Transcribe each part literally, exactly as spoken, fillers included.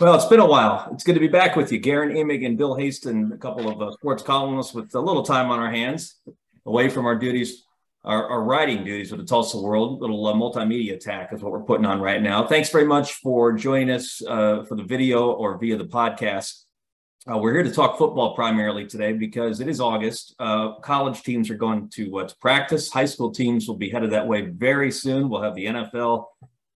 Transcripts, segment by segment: Well, it's been a while. It's good to be back with you. Garen Emig and Bill Haston, a couple of uh, sports columnists with a little time on our hands, away from our duties, our, our writing duties with the Tulsa World. Little uh, multimedia attack is what we're putting on right now. Thanks very much for joining us uh, for the video or via the podcast. Uh, we're here to talk football primarily today because it is August. Uh, college teams are going to, uh, to practice. High school teams will be headed that way very soon. We'll have the N F L.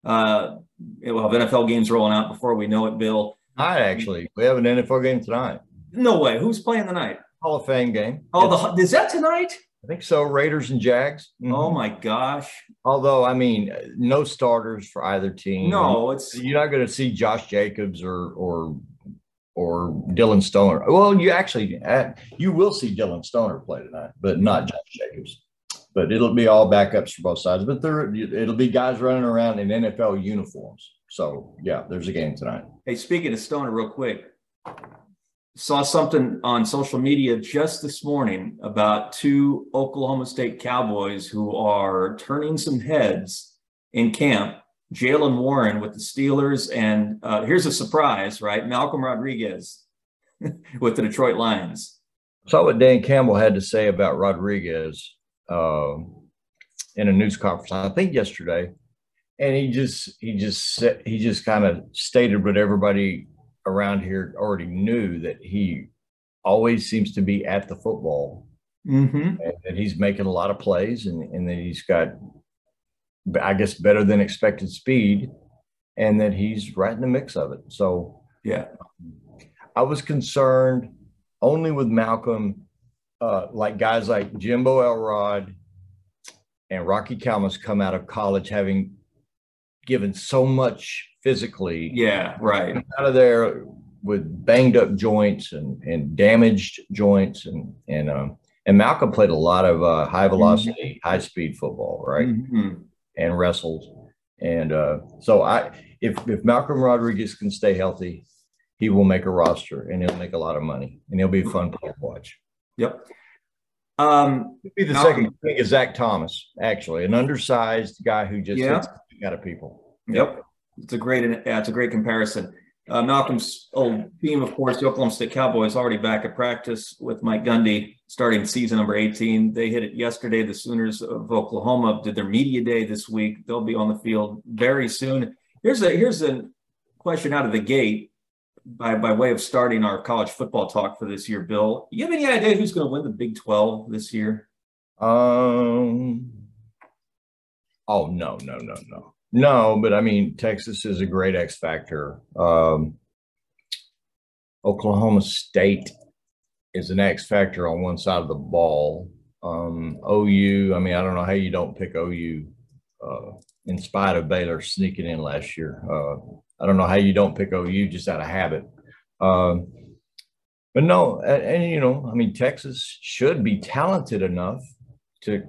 Uh, we'll have N F L games rolling out before we know it, Bill. Not actually. We have an N F L game tonight. No way. Who's playing tonight? Hall of Fame game. Oh, the, is that tonight? I think so. Raiders and Jags. Mm-hmm. Oh, my gosh. Although, I mean, no starters for either team. No, it's you're not going to see Josh Jacobs or or – or Dylan Stoner. Well, you actually, you will see Dylan Stoner play tonight, but not Josh Jacobs. But it'll be all backups for both sides. But there, it'll be guys running around in N F L uniforms. So, yeah, there's a game tonight. Hey, speaking of Stoner real quick, saw something on social media just this morning about two Oklahoma State Cowboys who are turning some heads in camp. Jalen Warren with the Steelers, and uh, here's a surprise, right? Malcolm Rodriguez with the Detroit Lions. I saw what Dan Campbell had to say about Rodriguez uh, in a news conference, I think yesterday, and he just he just he just kind of stated what everybody around here already knew, that he always seems to be at the football, mm-hmm. and that he's making a lot of plays, and, and that he's got, I guess, better than expected speed, and that he's right in the mix of it. So, yeah, I was concerned only with Malcolm, uh, like guys like Jimbo Elrod and Rocky Kalmus come out of college having given so much physically. Yeah, right. Out of there with banged up joints and, and damaged joints, and and um, and Malcolm played a lot of uh, high velocity, mm-hmm. high speed football, right? Mm-hmm. And wrestled, and uh, so I, if if Malcolm Rodriguez can stay healthy, he will make a roster, and he'll make a lot of money, and he'll be fun to watch. Yep. Um, He'll be the Malcolm. second thing is Zach Thomas, actually, an undersized guy who just yeah. hits out of people. Yep, it's a great, yeah, it's a great comparison. Uh, Malcolm's old team, of course, the Oklahoma State Cowboys, already back at practice with Mike Gundy starting season number eighteen. They hit it yesterday. The Sooners of Oklahoma did their media day this week. They'll be on the field very soon. Here's a here's a question out of the gate by, by way of starting our college football talk for this year, Bill. You have any idea who's going to win the Big twelve this year? Um. Oh, no, no, no, no. No, but I mean, Texas is a great X factor. Um, Oklahoma State is an X factor on one side of the ball. Um, O U, I mean, I don't know how you don't pick O U uh, in spite of Baylor sneaking in last year. Uh, I don't know how you don't pick O U just out of habit. Um, but no, and, and, you know, I mean, Texas should be talented enough to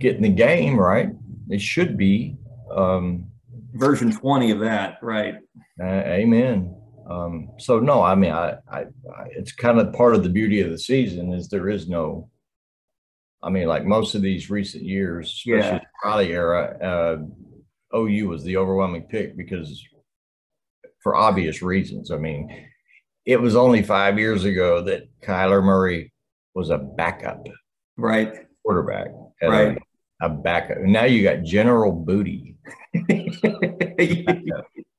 get in the game, right? It should be. Um, version twenty of that, right? Uh, amen. Um, so no, I mean, I, I, I, it's kind of part of the beauty of the season is there is no, I mean, like most of these recent years, especially yeah. the Riley era, uh, O U was the overwhelming pick because for obvious reasons. I mean, it was only five years ago that Kyler Murray was a backup, right? Quarterback, right? A, a backup. Now you got General Booty.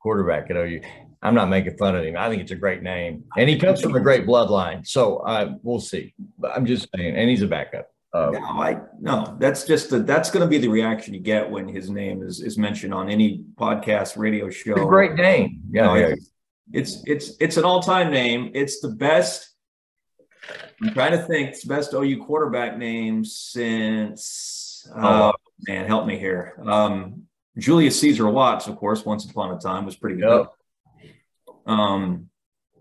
Quarterback at O U. I'm not making fun of him. I think it's a great name, and he comes from a great bloodline. So uh, we'll see. But I'm just saying, and he's a backup. Uh, no, I, no, that's just the, that's going to be the reaction you get when his name is, is mentioned on any podcast, radio show. It's a great name. Yeah, no, yeah, it's it's it's an all time name. It's the best. I'm trying to think. It's the best O U quarterback name since. Uh, oh man, help me here. Um, Julius Caesar Watts, of course, once upon a time was pretty good. Yep. Um,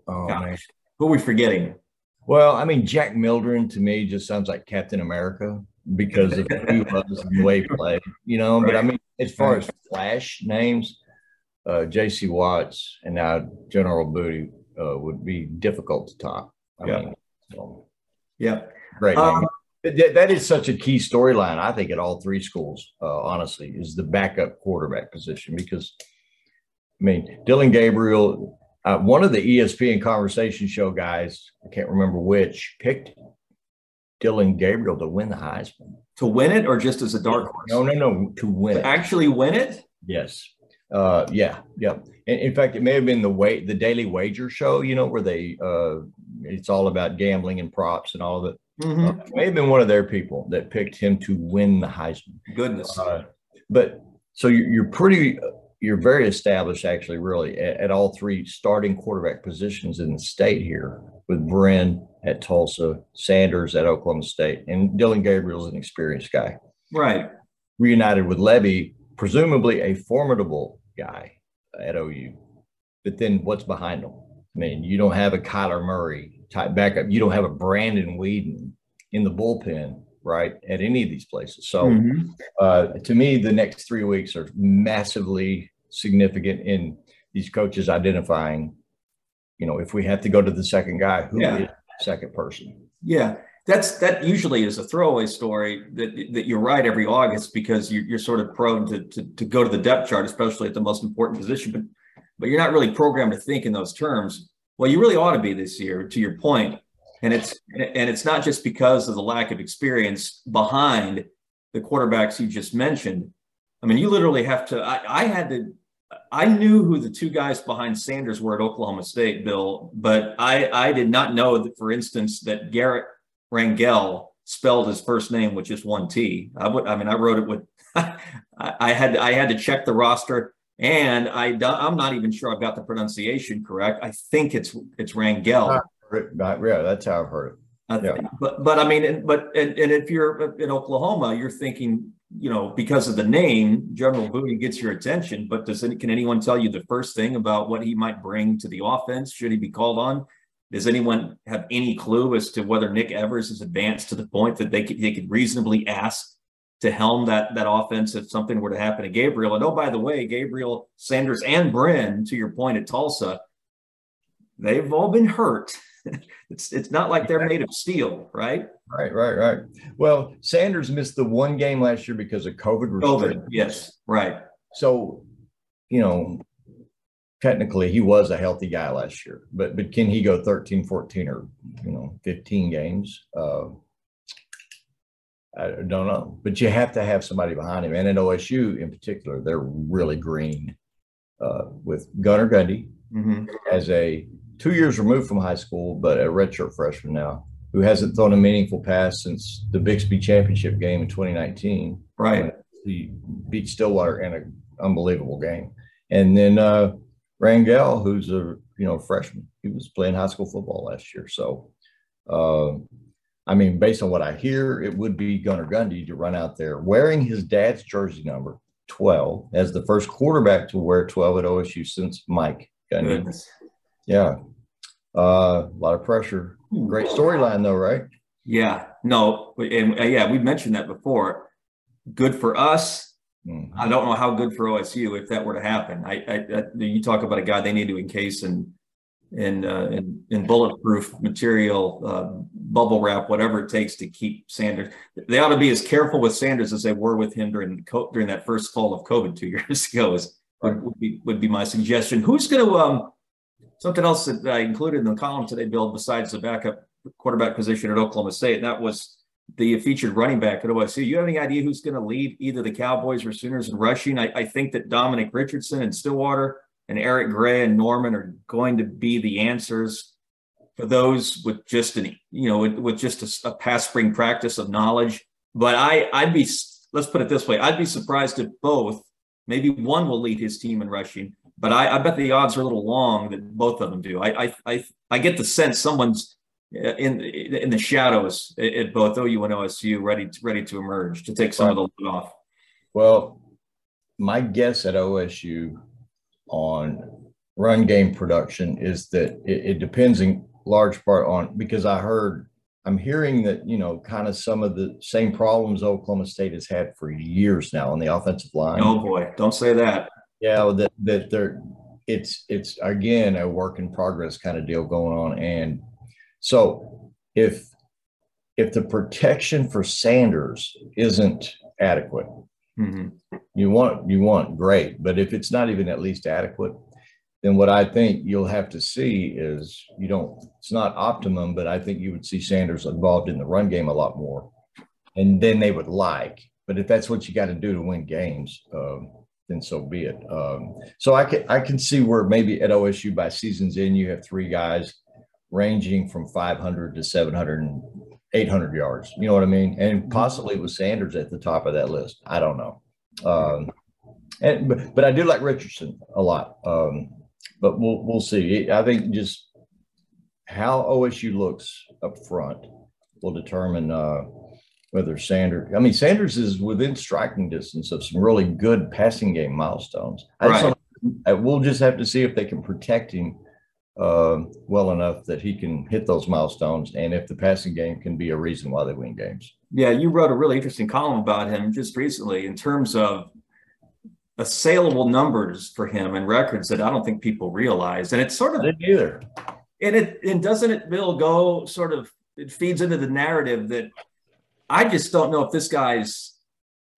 oh, gosh, man. Who are we forgetting? Well, I mean, Jack Mildren to me just sounds like Captain America because of who was and the way he played, you know. Right. But I mean, as far as flash names, uh, J C Watts and now General Booty uh, would be difficult to top. I yep. mean, so. yeah, great name. Um, That is such a key storyline, I think, at all three schools, uh, honestly, is the backup quarterback position because, I mean, Dillon Gabriel Uh, one of the E S P N Conversation Show guys, I can't remember which, picked Dillon Gabriel to win the Heisman. To win it or just as a dark horse? No, no, no, to win to it. Actually win it? Yes. Uh, yeah, yeah. In, in fact, it may have been the way, the Daily Wager show, you know, where they, uh, it's all about gambling and props and all of it. Mm-hmm. Uh, it may have been one of their people that picked him to win the Heisman. Goodness. Uh, but so you're, you're pretty... You're very established, actually, really, at, at all three starting quarterback positions in the state here, with Bren at Tulsa, Sanders at Oklahoma State, and Dillon Gabriel's an experienced guy. Right. Reunited with Levy, presumably a formidable guy at O U. But then what's behind him? I mean, you don't have a Kyler Murray type backup. You don't have a Brandon Whedon in the bullpen. Right, at any of these places. So mm-hmm. uh, to me, the next three weeks are massively significant in these coaches identifying, you know, if we have to go to the second guy, who yeah. is the second person? Yeah, that's that usually is a throwaway story that, that you're right every August, because you're, you're sort of prone to, to to go to the depth chart, especially at the most important position. But but you're not really programmed to think in those terms. Well, you really ought to be this year, to your point. And it's and it's not just because of the lack of experience behind the quarterbacks you just mentioned. I mean, you literally have to. I, I had to. I knew who the two guys behind Sanders were at Oklahoma State, Bill, but I, I did not know that, for instance, that Garrett Rangel spelled his first name with just one T. I would. I mean, I wrote it with. I had I had to check the roster, and I I'm not even sure I've got the pronunciation correct. I think it's it's Rangel. Yeah, that's how I've heard it. I think, yeah. But but I mean, and, but and, and if you're in Oklahoma, you're thinking, you know, because of the name, General Booty gets your attention. But does any, can anyone tell you the first thing about what he might bring to the offense? Should he be called on? Does anyone have any clue as to whether Nick Evers is advanced to the point that they could, they could reasonably ask to helm that that offense if something were to happen to Gabriel? And oh, by the way, Gabriel, Sanders, and Bren, to your point at Tulsa, they've all been hurt. It's it's not like they're made of steel, right? Right, right, right. Well, Sanders missed the one game last year because of COVID. COVID, yes, right. So, you know, technically he was a healthy guy last year, but but can he go thirteen, fourteen, or, you know, fifteen games? Uh, I don't know. But you have to have somebody behind him. And at O S U in particular, they're really green uh, with Gunnar Gundy mm-hmm. as a – two years removed from high school, but a redshirt freshman now, who hasn't thrown a meaningful pass since the Bixby championship game in twenty nineteen. Right. He beat Stillwater in an unbelievable game. And then uh, Rangel, who's a, you know, freshman, he was playing high school football last year. So, uh, I mean, based on what I hear, it would be Gunnar Gundy to run out there wearing his dad's jersey number twelve as the first quarterback to wear twelve at O S U since Mike Gundy. Goodness. Yeah. Uh, a lot of pressure. Great storyline, though, right? Yeah. No. And, uh, yeah, we mentioned that before. Good for us. Mm-hmm. I don't know how good for O S U if that were to happen. I, I, I you talk about a guy they need to encase in in, uh, in, in bulletproof material, uh, bubble wrap, whatever it takes to keep Sanders. They ought to be as careful with Sanders as they were with him during during that first fall of COVID two years ago. Is right. would be would be my suggestion. Who's going to um. Something else that I included in the column today, Bill, besides the backup quarterback position at Oklahoma State, and that was the featured running back at O S U. You have any idea who's going to lead either the Cowboys or Sooners in rushing? I, I think that Dominic Richardson and Stillwater and Eric Gray and Norman are going to be the answers for those with just an, you know, with, with just a, a past spring practice of knowledge. But I, I'd be, let's put it this way, I'd be surprised if both, maybe one will lead his team in rushing. But I, I bet the odds are a little long that both of them do. I I I, I get the sense someone's in in the shadows at both O U and O S U, ready to, ready to emerge to take some right. of the load off. Well, my guess at O S U on run game production is that it, it depends in large part on, because I heard I'm hearing that, you know, kind of some of the same problems Oklahoma State has had for years now on the offensive line. Oh boy, don't say that. Yeah, that that they're it's it's again a work in progress kind of deal going on, and so if if the protection for Sanders isn't adequate, mm-hmm. you want you want great, but if it's not even at least adequate, then what I think you'll have to see is you don't, it's not optimum, but I think you would see Sanders involved in the run game a lot more. And then they would like, but if that's what you got to do to win games, um, then so be it. Um, so I can, I can see where maybe at O S U by season's end, you have three guys ranging from five hundred to seven hundred and eight hundred yards. You know what I mean? And possibly with Sanders at the top of that list. I don't know. Um, and, but, but I do like Richardson a lot. Um, But we'll we'll see. I think just how O S U looks up front will determine uh, whether Sanders. I mean, Sanders is within striking distance of some really good passing game milestones. I right. just, we'll just have to see if they can protect him uh, well enough that he can hit those milestones, and if the passing game can be a reason why they win games. Yeah, you wrote a really interesting column about him just recently in terms of assailable numbers for him and records that I don't think people realize. And it's sort of, I didn't either. And it, and doesn't it, Bill, go sort of, it feeds into the narrative that I just don't know if this guy's,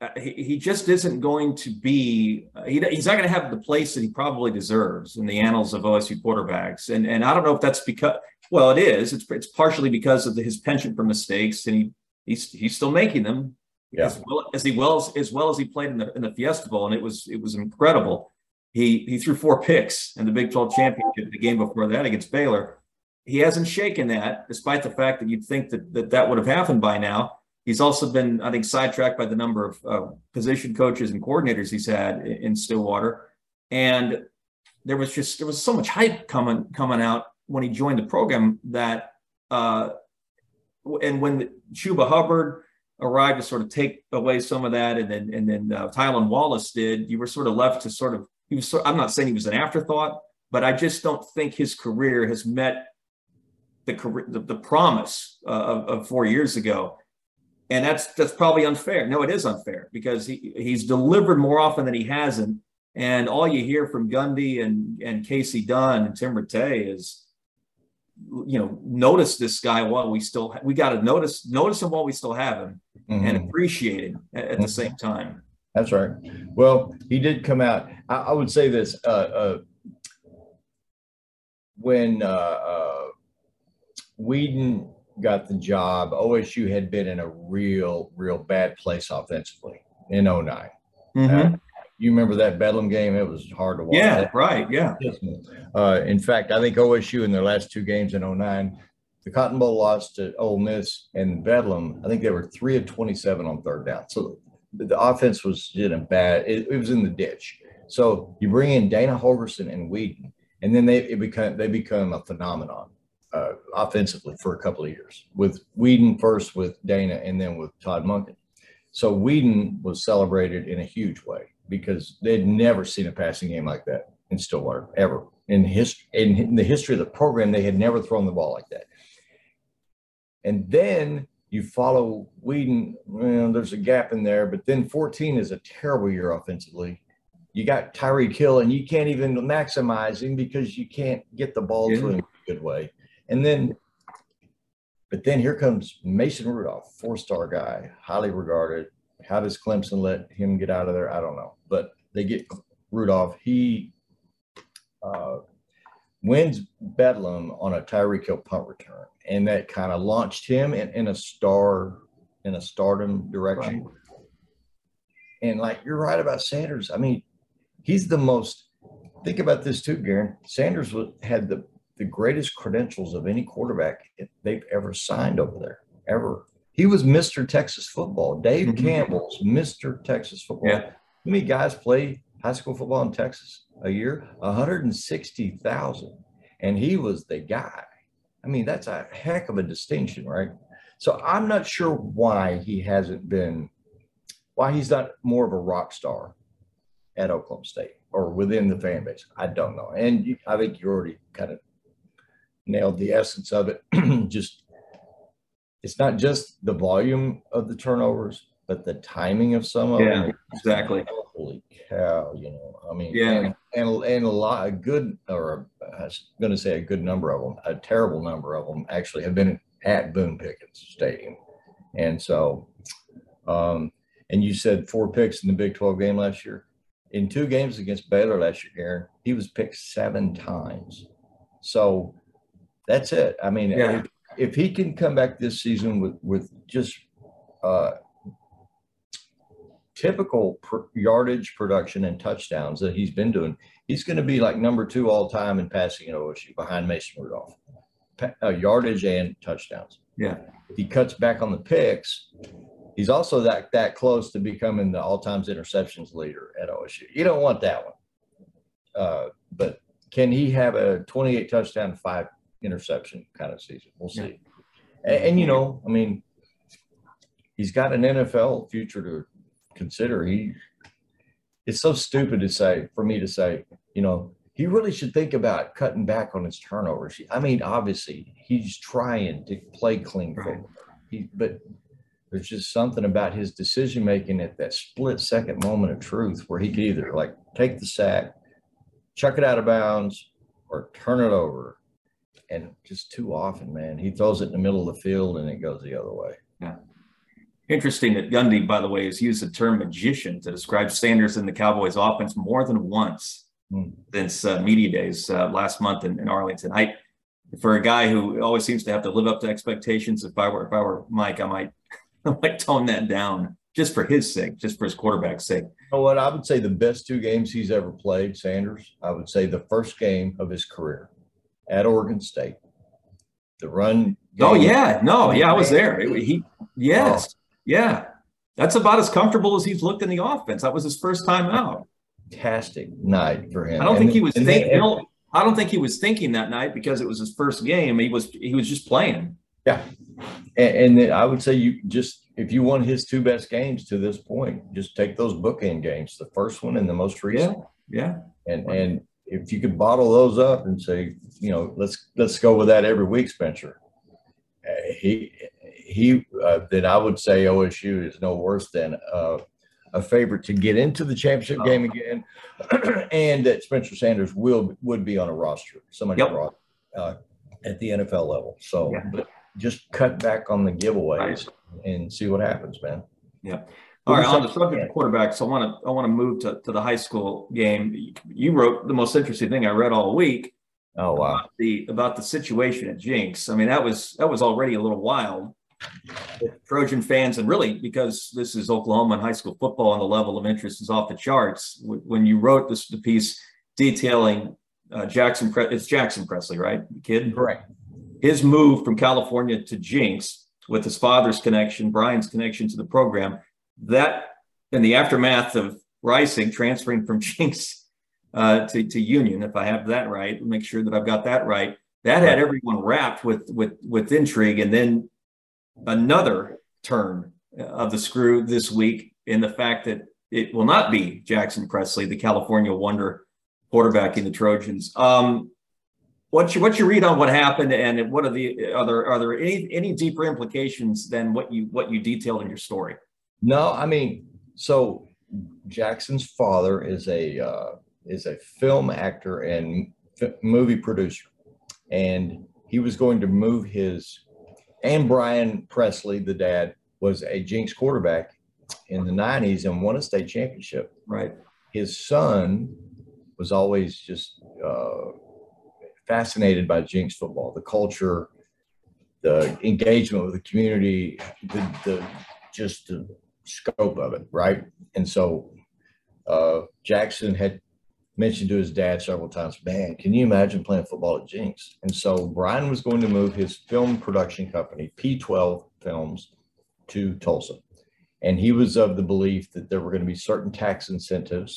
uh, he, he just isn't going to be, uh, he, he's not going to have the place that he probably deserves in the annals of O S U quarterbacks. And, and I don't know if that's because, well, it is, it's, it's partially because of the, his penchant for mistakes, and he, he's, he's still making them. Yeah. As well as he well as well as he played in the in the Fiesta Bowl, and it was it was incredible. He he threw four picks in the Big twelve championship. The game before that against Baylor, he hasn't shaken that, despite the fact that you'd think that that, that would have happened by now. He's also been, I think, sidetracked by the number of uh, position coaches and coordinators he's had in, in Stillwater, and there was just there was so much hype coming coming out when he joined the program that, uh, and when Chuba Hubbard arrived to sort of take away some of that, and then and then uh, Tylan Wallace did, you were sort of left to sort of, he was. So, I'm not saying he was an afterthought, but I just don't think his career has met the career, the, the promise uh, of, of four years ago, and that's that's probably unfair. No, it is unfair, because he he's delivered more often than he hasn't, and all you hear from Gundy and and Casey Dunn and Tim Rattay is, you know, notice this guy while we still, we got to notice, notice him while we still have him, mm-hmm. and appreciate it at, at mm-hmm. the same time. That's right. Well, he did come out. I, I would say this, uh, uh, when uh, uh, Whedon got the job, O S U had been in a real, real bad place offensively in oh nine. Mm-hmm. uh, You remember that Bedlam game? It was hard to watch. Yeah, that. Right, yeah. Uh, in fact, I think O S U in their last two games in oh nine, the Cotton Bowl loss to Ole Miss and Bedlam, I think they were three of twenty-seven on third down. So the offense was in a bad – it was in the ditch. So you bring in Dana Holgerson and Whedon, and then they it become they become a phenomenon uh, offensively for a couple of years, with Whedon first, with Dana, and then with Todd Munkin. So Whedon was celebrated in a huge way, because they'd never seen a passing game like that in Stillwater, ever. In history, in the history of the program, they had never thrown the ball like that. And then you follow Whedon, well, there's a gap in there, but then fourteen is a terrible year offensively. You got Tyreek Hill, and you can't even maximize him because you can't get the ball yeah. to him in a good way. And then, but then here comes Mason Rudolph, four-star guy, highly regarded. How does Clemson let him get out of there? I don't know. But they get Rudolph. He uh, wins Bedlam on a Tyreek Hill punt return, and that kind of launched him in, in a star, in a stardom direction. Right. And, like, you're right about Sanders. I mean, he's the most – think about this too, Garen. Sanders was, had the, the greatest credentials of any quarterback they've ever signed over there, ever. He was Mister Texas football. Dave mm-hmm. Campbell's Mister Texas football. Yeah. How many guys play high school football in Texas a year? one hundred sixty thousand. And he was the guy. I mean, that's a heck of a distinction, right? So I'm not sure why he hasn't been, why he's not more of a rock star at Oklahoma State or within the fan base. I don't know. And you, I think you already kind of nailed the essence of it. Just it's not just the volume of the turnovers, but the timing of some of yeah, them. Yeah, exactly. Holy cow, you know. I mean, yeah. and, and, and a lot, a good, or a, I was going to say a good number of them, a terrible number of them actually have been at Boone Pickens Stadium. And so, um, and you said four picks in the Big twelve game last year. in two games against Baylor last year, Garen, he was picked seven times. So that's it. I mean, yeah. if, if he can come back this season with, with just uh, typical pr yardage production and touchdowns that he's been doing, he's going to be like number two all time in passing at O S U behind Mason Rudolph, pa uh, yardage and touchdowns. Yeah. He cuts back on the picks. He's also that, that close to becoming the all-time interceptions leader at O S U. You don't want that one. Uh, but can he have a twenty-eight touchdown, five interception kind of season? We'll see. Yeah. And, and, you know, I mean, he's got an N F L future to consider. He, it's so stupid to say, for me to say, you know, he really should think about cutting back on his turnovers. I mean, obviously, he's trying to play clean football. He, but – there's just something about his decision-making at that split-second moment of truth where he could either, like, take the sack, chuck it out of bounds, or turn it over. And just too often, man, he throws it in the middle of the field and it goes the other way. Yeah. Interesting that Gundy, by the way, has used the term magician to describe Sanders and the Cowboys offense more than once mm. since uh, media days uh, last month in, in Arlington. I, for a guy who always seems to have to live up to expectations, if I were, if I were Mike, I might – I might tone that down just for his sake, just for his quarterback's sake. You know what? I would say the best two games he's ever played, Sanders, I would say the first game of his career at Oregon State. The run. Game. Oh, yeah. No, yeah, I was there. It, he, yes. Oh. Yeah. That's about as comfortable as he's looked in the offense. That was his first time out. Fantastic night for him. I don't and think then, he was thinking. You know, I don't think he was thinking that night because it was his first game. He was he was just playing. Yeah. And, and then I would say you just, if you won his two best games to this point, just take those bookend games, the first one and the most recent. Yeah. yeah. And right. and if you could bottle those up and say, you know, let's let's go with that every week, Spencer. Uh, he he uh, then I would say O S U is no worse than uh, a favorite to get into the championship game again, and that Spencer Sanders will would be on a roster, somebody yep. roster, uh, at the N F L level. So. Yeah. But, just cut back on the giveaways right. and see what happens, man. Yeah. All right. On the subject of quarterbacks, I want to I want to move to to the high school game. You wrote the most interesting thing I read all week. Oh wow. About the about the situation at Jinx. I mean, that was that was already a little wild. Trojan fans, and really because this is Oklahoma and high school football, and the level of interest is off the charts. When you wrote this the piece detailing uh, Jackson, Pre it's Jackson Presley, right? The kid, correct. His move from California to Jinx, with his father's connection, Brian's connection to the program, that in the aftermath of Rising transferring from Jinx uh, to, to Union, if I have that right, make sure that I've got that right. That had everyone wrapped with with with intrigue, and then another turn of the screw this week in the fact that it will not be Jackson Presley, the California wonder, quarterbacking the Trojans. Um, What's your, what's your read on what happened, and what are the other are, are there any any deeper implications than what you what you detailed in your story? No, I mean, so Jackson's father is a uh, is a film actor and f movie producer, and he was going to move his and Brian Presley, the dad, was a Jinx quarterback in the nineties and won a state championship. Right, his son was always just. Uh, fascinated by Jinx football, the culture, the engagement with the community, the, the just the scope of it, right? And so uh, Jackson had mentioned to his dad several times, man, can you imagine playing football at Jinx? And so Brian was going to move his film production company, P twelve Films, to Tulsa. And he was of the belief that there were going to be certain tax incentives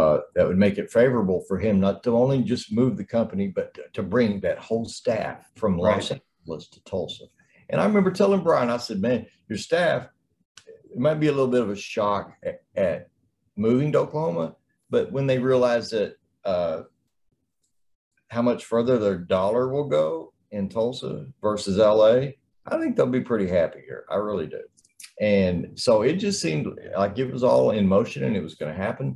Uh, that would make it favorable for him not to only just move the company, but to, to bring that whole staff from Los right. Angeles to Tulsa. And I remember telling Brian, I said, man, your staff, it might be a little bit of a shock at, at moving to Oklahoma, but when they realize that uh, how much further their dollar will go in Tulsa versus L A, I think they'll be pretty happy here. I really do. And so it just seemed like it was all in motion and it was going to happen.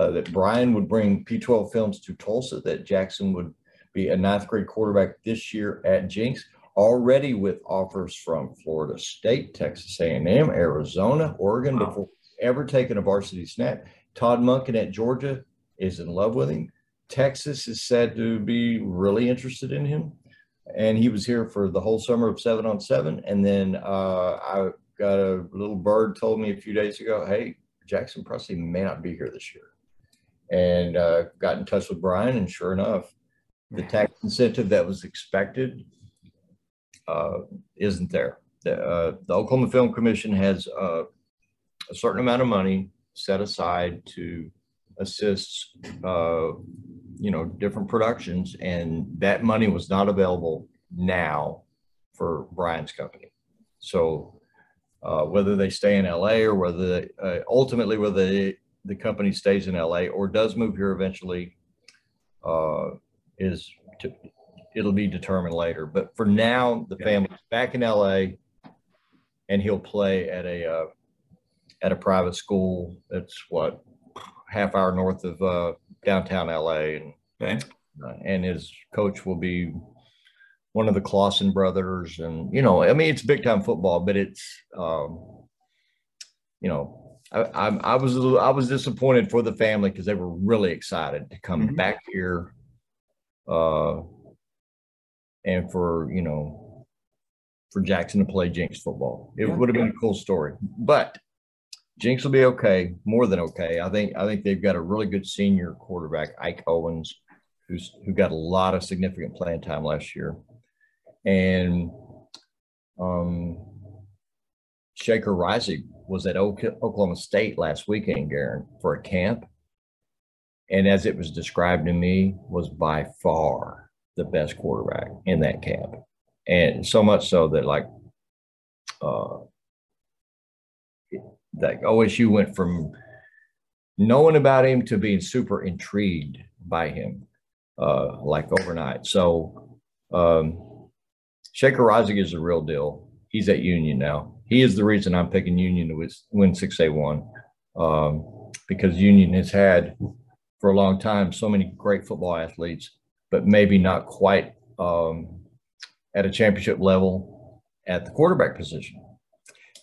Uh, that Brian would bring P twelve Films to Tulsa, that Jackson would be a ninth grade quarterback this year at Jinx, already with offers from Florida State, Texas A and M, Arizona, Oregon, wow. before ever taking a varsity snap. Todd Munkin at Georgia is in love with him. Texas is said to be really interested in him. And he was here for the whole summer of seven on seven. And then uh, I got a little bird told me a few days ago, hey, Jackson Presley may not be here this year. And uh, got in touch with Brian, and sure enough, the tax incentive that was expected uh, isn't there. The, uh, the Oklahoma Film Commission has uh, a certain amount of money set aside to assist, uh, you know, different productions, and that money was not available now for Brian's company. So uh, whether they stay in L A or whether they, uh, ultimately whether they, the company stays in L A or does move here eventually, uh, is to, it'll be determined later. But for now, the family's back in L A, and he'll play at a uh, at a private school that's what, half hour north of uh, downtown L A, and okay. uh, and his coach will be one of the Clausen brothers, and you know, I mean, it's big time football, but it's um, you know. I, I, I was a little, I was disappointed for the family because they were really excited to come mm-hmm. back here, uh, and for you know, for Jackson to play Jinx football. It yeah, would have yeah. been a cool story, but Jinx will be okay, more than okay. I think I think they've got a really good senior quarterback, Ike Owens, who's who got a lot of significant playing time last year, and um, Shakir Rising was at Oklahoma State last weekend, Garen, for a camp. And as it was described to me, was by far the best quarterback in that camp. And so much so that, like, uh, like O S U went from knowing about him to being super intrigued by him, uh, like, overnight. So um, Shakir Rising is the real deal. He's at Union now. He is the reason I'm picking Union to win six A one, um, because Union has had for a long time so many great football athletes, but maybe not quite um, at a championship level at the quarterback position.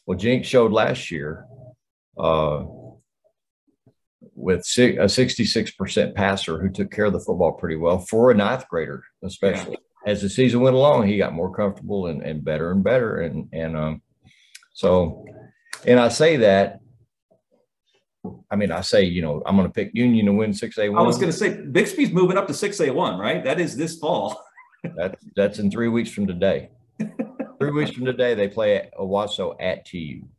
Well, Jinx showed last year uh, with si- a sixty-six percent passer who took care of the football pretty well for a ninth grader, especially. Yeah. As the season went along, he got more comfortable and, and better and better, and and um, so, and I say that, I mean, I say, you know, I'm going to pick Union to win six A one. I was going to say, Bixby's moving up to six A one, right? That is this fall. that's, that's in three weeks from today. Three weeks from today, they play at Owasso at T U.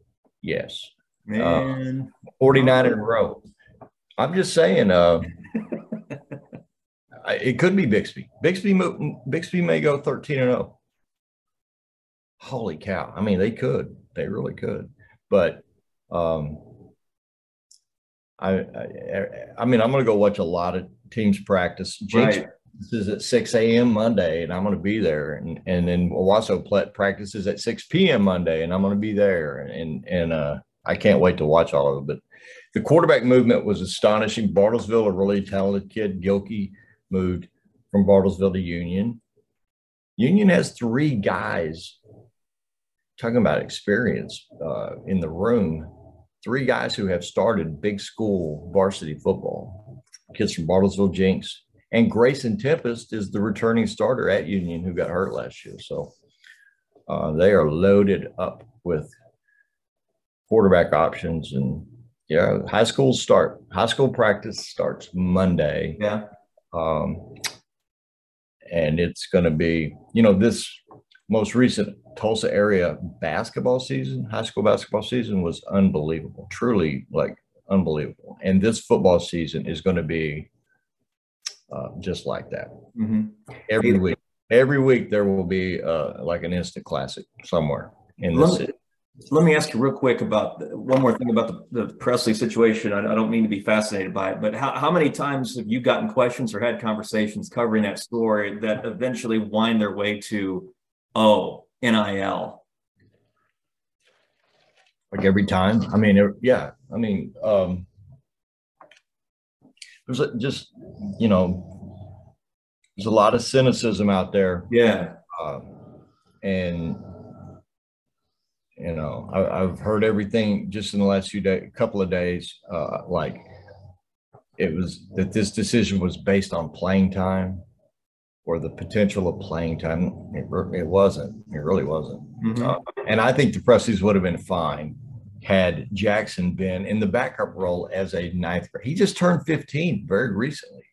Yes. Man. Uh, forty-nine in a row. I'm just saying, uh, it could be Bixby. Bixby, Bixby may go thirteen and oh. Holy cow. I mean, they could. They really could, but um, I, I, I mean, I'm going to go watch a lot of teams practice. Jinx right. practices at six A M Monday, and I'm going to be there, and and then Owasso practices at six P M Monday, and I'm going to be there, and and uh, I can't wait to watch all of it. But the quarterback movement was astonishing. Bartlesville, a really talented kid, Gilkey, moved from Bartlesville to Union. Union has three guys. Talking about experience uh, in the room, three guys who have started big school varsity football, kids from Bartlesville, Jinx, and Grayson Tempest is the returning starter at Union who got hurt last year. So uh, they are loaded up with quarterback options, and yeah, high school start, high school practice starts Monday. Yeah, um, and it's going to be, you know, this most recent Tulsa area basketball season, high school basketball season was unbelievable, truly like unbelievable. And this football season is going to be uh, just like that. Mm-hmm. Every week, every week there will be uh, like an instant classic somewhere in this let me, city. Let me ask you real quick about the, one more thing about the, the Presley situation. I, I don't mean to be fascinated by it, but how, how many times have you gotten questions or had conversations covering that story that eventually wind their way to, oh, N I L? Like every time. I mean, every, yeah. I mean, um, there's a, just, you know, there's a lot of cynicism out there. Yeah. Uh, and, you know, I, I've heard everything just in the last few days, couple of days, uh, like, it was that this decision was based on playing time or the potential of playing time. It, it wasn't. It really wasn't. Mm-hmm. Uh, and I think the Presleys would have been fine had Jackson been in the backup role as a ninth grader. He just turned fifteen very recently.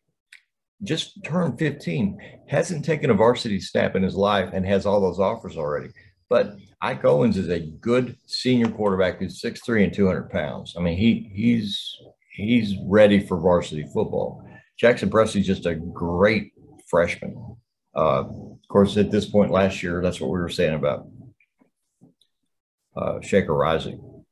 Just turned fifteen, hasn't taken a varsity snap in his life, and has all those offers already. But Ike Owens is a good senior quarterback who's six three and two hundred pounds. I mean, he he's he's ready for varsity football. Jackson Presley's just a great freshman. Uh, of course, at this point last year, that's what we were saying about uh, Shakir Rising.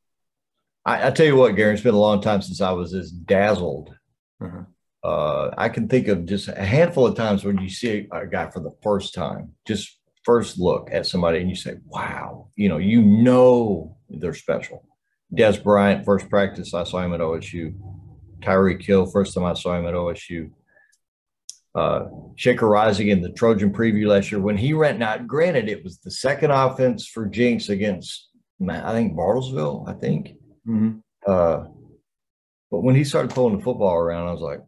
I, I tell you what, Garen, it's been a long time since I was this dazzled. Mm-hmm. Uh, I can think of just a handful of times when you see a guy for the first time, just first look at somebody and you say, wow, you know, you know they're special. Des Bryant, first practice, I saw him at O S U. Tyreek Hill, first time I saw him at O S U. Uh, Shakir Rising in the Trojan preview last year, when he ran out, granted, it was the second offense for Jinx against, I think, Bartlesville, I think. Mm-hmm. uh, but when he started pulling the football around, I was like,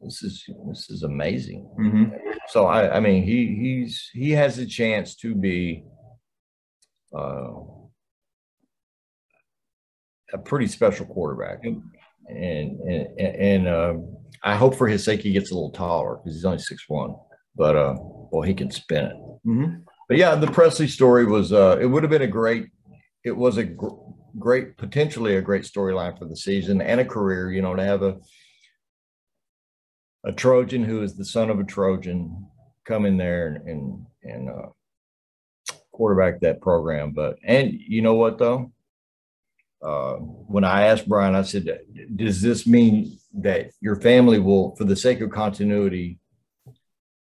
This is this is amazing. Mm-hmm. So I, I mean, he he's he has a chance to be uh, a pretty special quarterback, and and and, and uh, I hope for his sake he gets a little taller because he's only six one. But uh, well, he can spin it. Mm-hmm. But yeah, the Presley story was uh, it would have been a great. It was a gr great potentially a great storyline for the season and a career. You know, to have a. A Trojan who is the son of a Trojan come in there and and, and uh, quarterback that program. But and you know what though, uh, when I asked Brian, I said, "Does this mean that your family will, for the sake of continuity,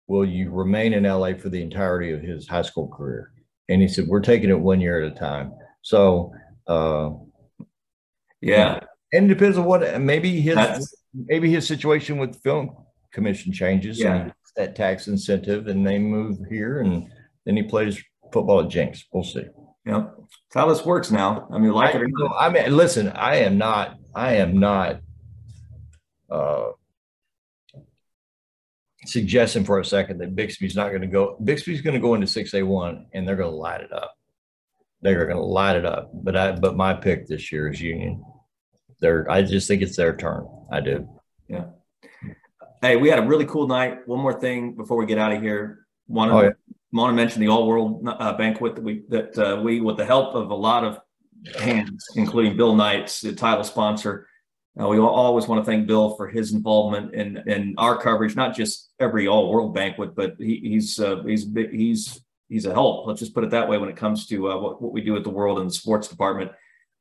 will you remain in L A for the entirety of his high school career?" And he said, "We're taking it one year at a time." So uh, yeah, and it depends on what maybe his. That's Maybe his situation with the film commission changes, yeah. And that tax incentive, and they move here, and then he plays football at Jinx. We'll see. Yeah, that's how this works now. I mean, like I, it or I mean, listen, I am not, I am not uh, suggesting for a second that Bixby's not going to go. Bixby's going to go into six A one, and they're going to light it up. They're going to light it up. But I, but my pick this year is Union. Their, I just think it's their turn. I do. Yeah. Hey, we had a really cool night. One more thing before we get out of here. Want to oh, yeah. want to mention the All World uh, banquet that we that uh, we, with the help of a lot of hands, including Bill Knight's the title sponsor. Uh, we always want to thank Bill for his involvement in in our coverage, not just every All World banquet, but he, he's uh, he's he's he's a help. Let's just put it that way when it comes to uh, what what we do at the World in the sports department.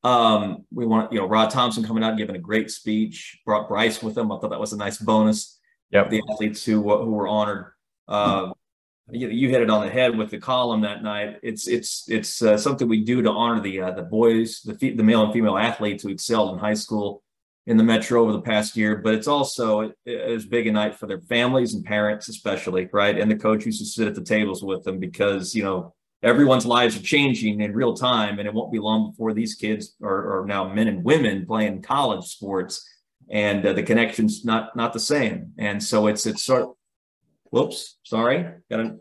Um, we want, you know, Rod Thompson coming out and giving a great speech, brought Bryce with him. I thought that was a nice bonus. Yep. The athletes who, who were honored, uh, you, you hit it on the head with the column that night. It's, it's, it's, uh, something we do to honor the, uh, the boys, the, the male and female athletes who excelled in high school in the Metro over the past year, but it's also it, it's big a night for their families and parents, especially, right. And the coach used to sit at the tables with them because, you know, everyone's lives are changing in real time, and it won't be long before these kids are, are now men and women playing college sports, and uh, the connection's not not the same. And so it's it's sort of, whoops, sorry, got an,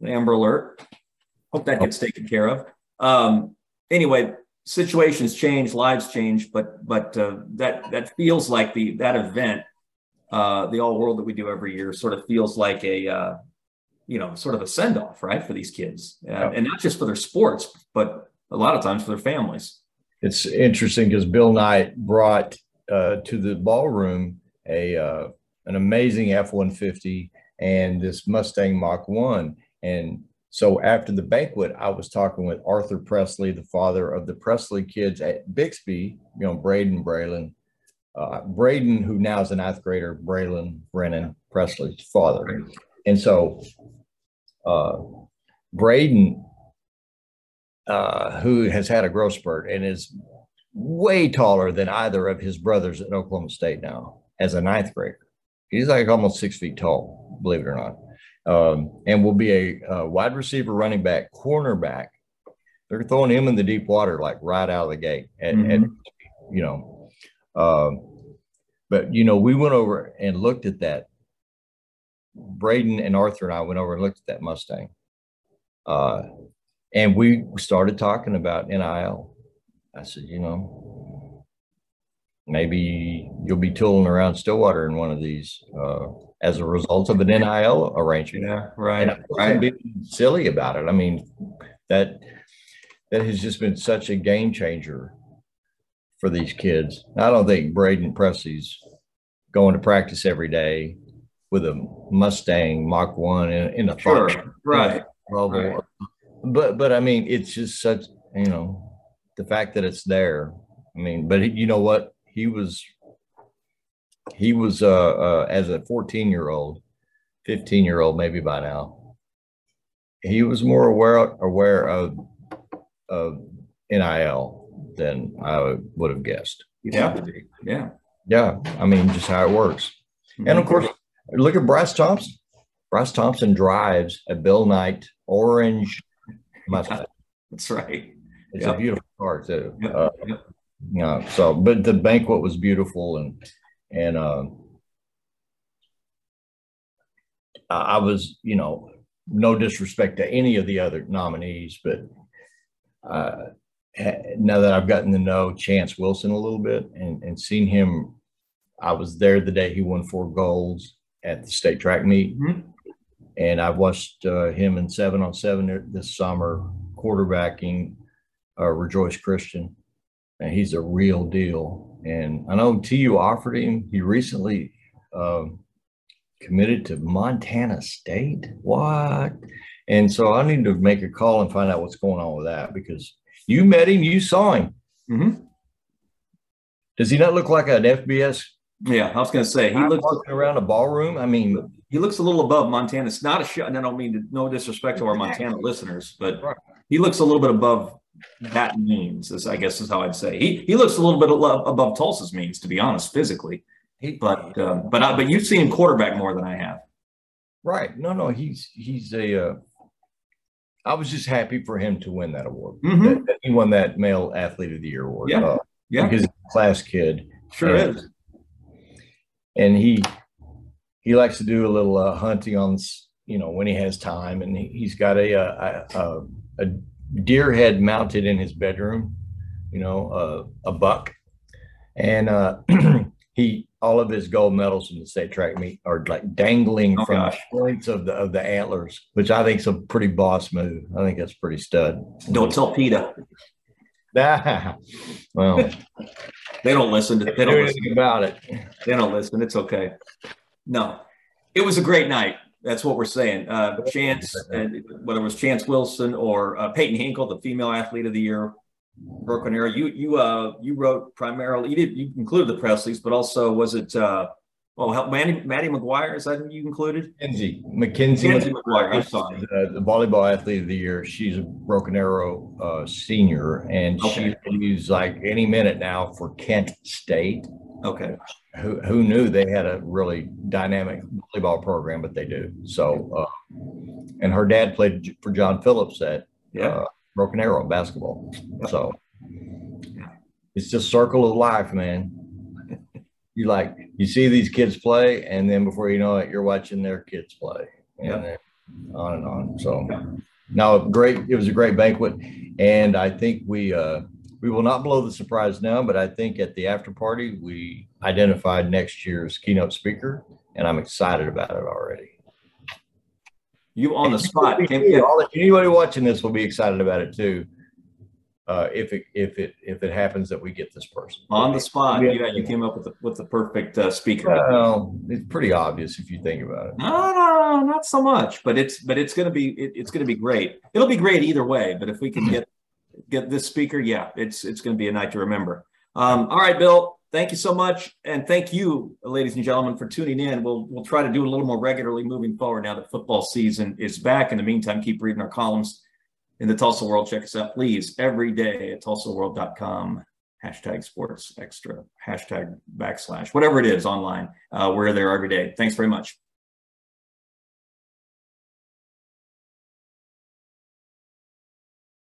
an Amber Alert. Hope that gets taken care of. Um, anyway, situations change, lives change, but but uh, that that feels like the that event, uh, the All World that we do every year, sort of feels like a. Uh, you know, sort of a send-off, right, for these kids. Uh, yeah. And not just for their sports, but a lot of times for their families. It's interesting because Bill Knight brought uh, to the ballroom a uh, an amazing F one fifty and this Mustang Mach one. And so after the banquet, I was talking with Arthur Presley, the father of the Presley kids at Bixby, you know, Braden, Braylon. Uh, Braden, who now is a ninth grader, Braylon, Brennan, Presley's father. And so uh, Braden, uh, who has had a growth spurt and is way taller than either of his brothers at Oklahoma State now as a ninth grader. He's like almost six feet tall, believe it or not, um, and will be a, a wide receiver, running back, cornerback. They're throwing him in the deep water, like right out of the gate. And, mm-hmm. and you know, uh, But, you know, we went over and looked at that. Braden and Arthur and I went over and looked at that Mustang. Uh, and we started talking about N I L. I said, you know, maybe you'll be tooling around Stillwater in one of these uh, as a result of an N I L arrangement. Yeah, right. And I wasn't being silly about it. I mean, that that has just been such a game changer for these kids. I don't think Braden Presley's going to practice every day with a Mustang Mach one in, in a sure, fire. Right. Right. But, but I mean, it's just such, you know, the fact that it's there. I mean, but you know what? He was, he was, uh, uh as a fourteen year old, fifteen year old, maybe by now, he was more aware, aware of, of N I L than I would have guessed. Yeah. Yeah. Yeah. I mean, just how it works. Mm-hmm. And of course, look at Bryce Thompson. Bryce Thompson drives a Bill Knight orange Mustang. That's right. It's yep. a beautiful car too. Yep. Uh, yep. You know, so, but the banquet was beautiful, and and uh, I was, you know, no disrespect to any of the other nominees, but uh, now that I've gotten to know Chance Wilson a little bit and and seen him, I was there the day he won four golds at the state track meet. Mm-hmm. And I watched uh, him in seven on seven this summer, quarterbacking uh, Rejoice Christian. And he's a real deal. And I know T U offered him. He recently uh, committed to Montana State. What? And so I need to make a call and find out what's going on with that, because you met him, you saw him. Mm-hmm. Does he not look like an F B S? Yeah, I was going to say, he I'm looks walking around a ballroom. I mean, he looks a little above Montana. It's not a shot, and I don't mean to, no disrespect to our Montana listeners, but right. he looks a little bit above that means, is, I guess is how I'd say. He he looks a little bit above Tulsa's means, to be honest, physically. But um, but I, but you've seen him quarterback more than I have. Right. No, no, he's he's a. Uh, I was just happy for him to win that award. Mm-hmm. that, that he won that Male Athlete of the Year award. Yeah, uh, yeah. Because he's a class kid. Sure and, is. And he he likes to do a little uh, hunting on, you know, when he has time. And he, he's got a a, a a deer head mounted in his bedroom, you know, uh, a buck. And uh, he all of his gold medals from the state track meet are like dangling oh, from gosh. the points of the of the antlers, which I think is a pretty boss move. I think that's pretty stud. Don't tell PETA. Ah, well, they don't listen. To, they don't listen about it. They don't listen. It's okay. No, it was a great night. That's what we're saying. Uh, Chance, uh, whether it was Chance Wilson or uh, Peyton Hinkle, the Female Athlete of the Year, Brooklyn era. You you uh you wrote primarily. You did you included the Presleys, but also was it? Uh, oh, help, Maddie, Maddie McGuire. Is that who you included? Mackenzie Mackenzie McGuire. I'm sorry. Uh, the Volleyball Athlete of the Year. She's a Broken Arrow uh, senior, and okay. she leaves like any minute now for Kent State. Okay. Who who knew they had a really dynamic volleyball program, but they do. So, uh, and her dad played for John Phillips at yeah. uh, Broken Arrow basketball. So it's just circle of life, man. You like you see these kids play, and then before you know it, you're watching their kids play, and yeah. then on and on. So, yeah. no, great. It was a great banquet, and I think we. Uh, We will not blow the surprise now, but I think at the after party, we identified next year's keynote speaker, and I'm excited about it already. You on the spot. Anybody watching this will be excited about it too, uh, if it if it if it happens that we get this person on the spot. Yeah, you came up with the with the perfect uh, speaker. Well, it's pretty obvious if you think about it. No, no, no, not so much. But it's but it's gonna be it, it's gonna be great. It'll be great either way. But if we can get. Get this speaker, yeah, it's it's going to be a night to remember. Um, all right, Bill, thank you so much, and thank you, ladies and gentlemen, for tuning in. We'll we'll try to do it a little more regularly moving forward now that football season is back. In the meantime, keep reading our columns in the Tulsa World. Check us out, please, every day at tulsa world dot com. Hashtag sports extra. Hashtag backslash whatever it is online. Uh, we're there every day. Thanks very much.